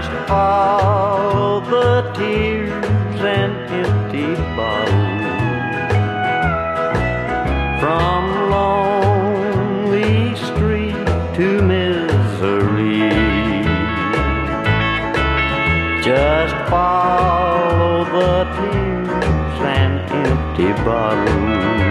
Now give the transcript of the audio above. just all the tears and empty bottles from lonely street to misery. Just follow the tears and empty bottles.